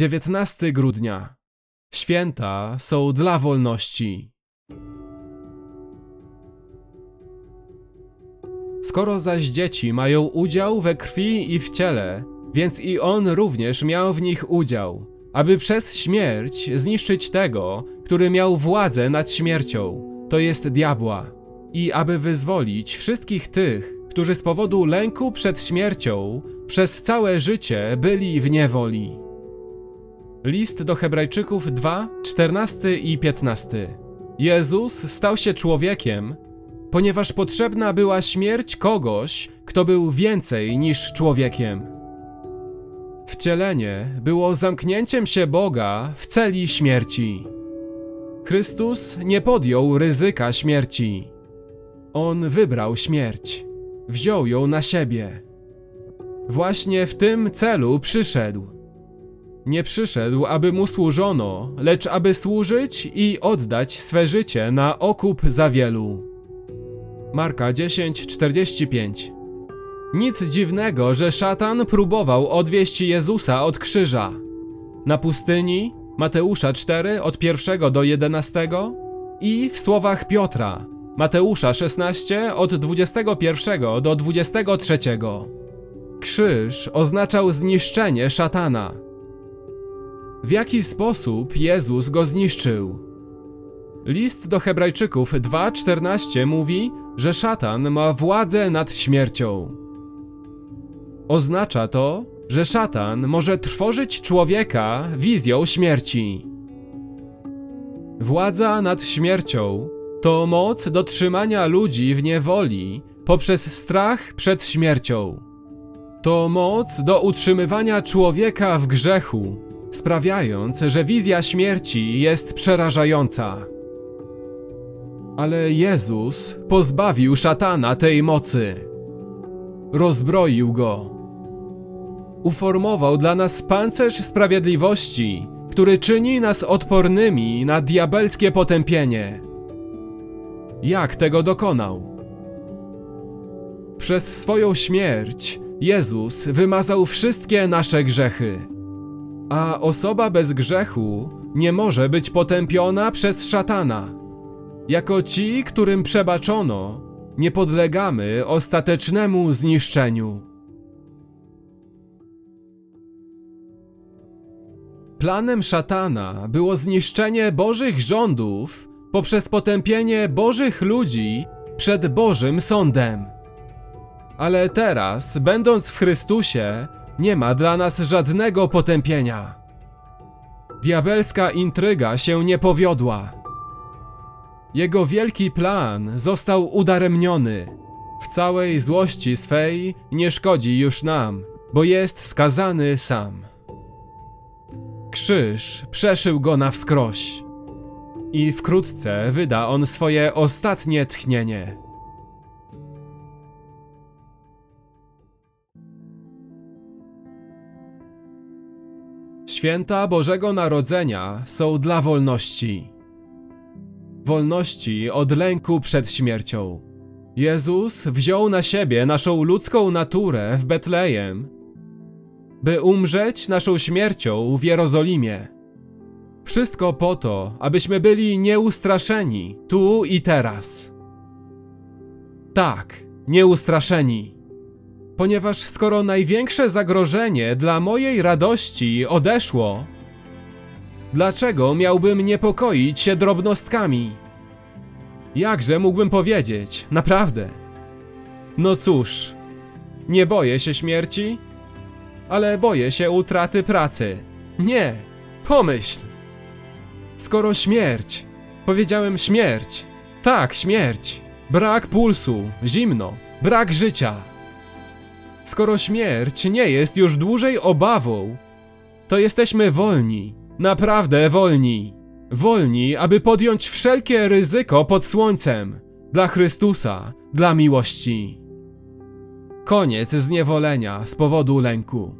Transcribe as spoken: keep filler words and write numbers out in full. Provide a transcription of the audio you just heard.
dziewiętnastego grudnia. Święta są dla wolności. Skoro zaś dzieci mają udział we krwi i w ciele, więc i on również miał w nich udział, aby przez śmierć zniszczyć tego, który miał władzę nad śmiercią, to jest diabła, i aby wyzwolić wszystkich tych, którzy z powodu lęku przed śmiercią przez całe życie byli w niewoli. List do Hebrajczyków dwa, czternaście i piętnaście. Jezus stał się człowiekiem, ponieważ potrzebna była śmierć kogoś, kto był więcej niż człowiekiem. Wcielenie było zamknięciem się Boga w celi śmierci. Chrystus nie podjął ryzyka śmierci. On wybrał śmierć. Wziął ją na siebie. Właśnie w tym celu przyszedł. Nie przyszedł, aby mu służono, lecz aby służyć i oddać swe życie na okup za wielu. Marka dziesięć, czterdzieści pięć. Nic dziwnego, że szatan próbował odwieść Jezusa od krzyża. Na pustyni Mateusza cztery, od pierwszego do jedenastego i w słowach Piotra Mateusza szesnaście, od dwudziestego pierwszego do dwudziestego trzeciego. Krzyż oznaczał zniszczenie szatana. W jaki sposób Jezus go zniszczył? List do Hebrajczyków dwa, czternaście mówi, że szatan ma władzę nad śmiercią. Oznacza to, że szatan może trwożyć człowieka wizją śmierci. Władza nad śmiercią to moc do trzymania ludzi w niewoli poprzez strach przed śmiercią. To moc do utrzymywania człowieka w grzechu, sprawiając, że wizja śmierci jest przerażająca. Ale Jezus pozbawił szatana tej mocy. Rozbroił go. Uformował dla nas pancerz sprawiedliwości, który czyni nas odpornymi na diabelskie potępienie. Jak tego dokonał? Przez swoją śmierć Jezus wymazał wszystkie nasze grzechy. A osoba bez grzechu nie może być potępiona przez szatana. Jako ci, którym przebaczono, nie podlegamy ostatecznemu zniszczeniu. Planem szatana było zniszczenie Bożych rządów poprzez potępienie Bożych ludzi przed Bożym sądem. Ale teraz, będąc w Chrystusie, nie ma dla nas żadnego potępienia. Diabelska intryga się nie powiodła. Jego wielki plan został udaremniony. W całej złości swej nie szkodzi już nam, bo jest skazany sam. Krzyż przeszył go na wskroś. I wkrótce wyda on swoje ostatnie tchnienie. Święta Bożego Narodzenia są dla wolności. Wolności od lęku przed śmiercią. Jezus wziął na siebie naszą ludzką naturę w Betlejem, by umrzeć naszą śmiercią w Jerozolimie. Wszystko po to, abyśmy byli nieustraszeni tu i teraz. Tak, nieustraszeni. Ponieważ skoro największe zagrożenie dla mojej radości odeszło, dlaczego miałbym niepokoić się drobnostkami? Jakże mógłbym powiedzieć, naprawdę? No cóż, nie boję się śmierci, ale boję się utraty pracy. Nie, pomyśl! Skoro śmierć, powiedziałem śmierć, tak śmierć, brak pulsu, zimno, brak życia. Skoro śmierć nie jest już dłużej obawą, to jesteśmy wolni. Naprawdę wolni. Wolni, aby podjąć wszelkie ryzyko pod słońcem. Dla Chrystusa, dla miłości. Koniec zniewolenia z powodu lęku.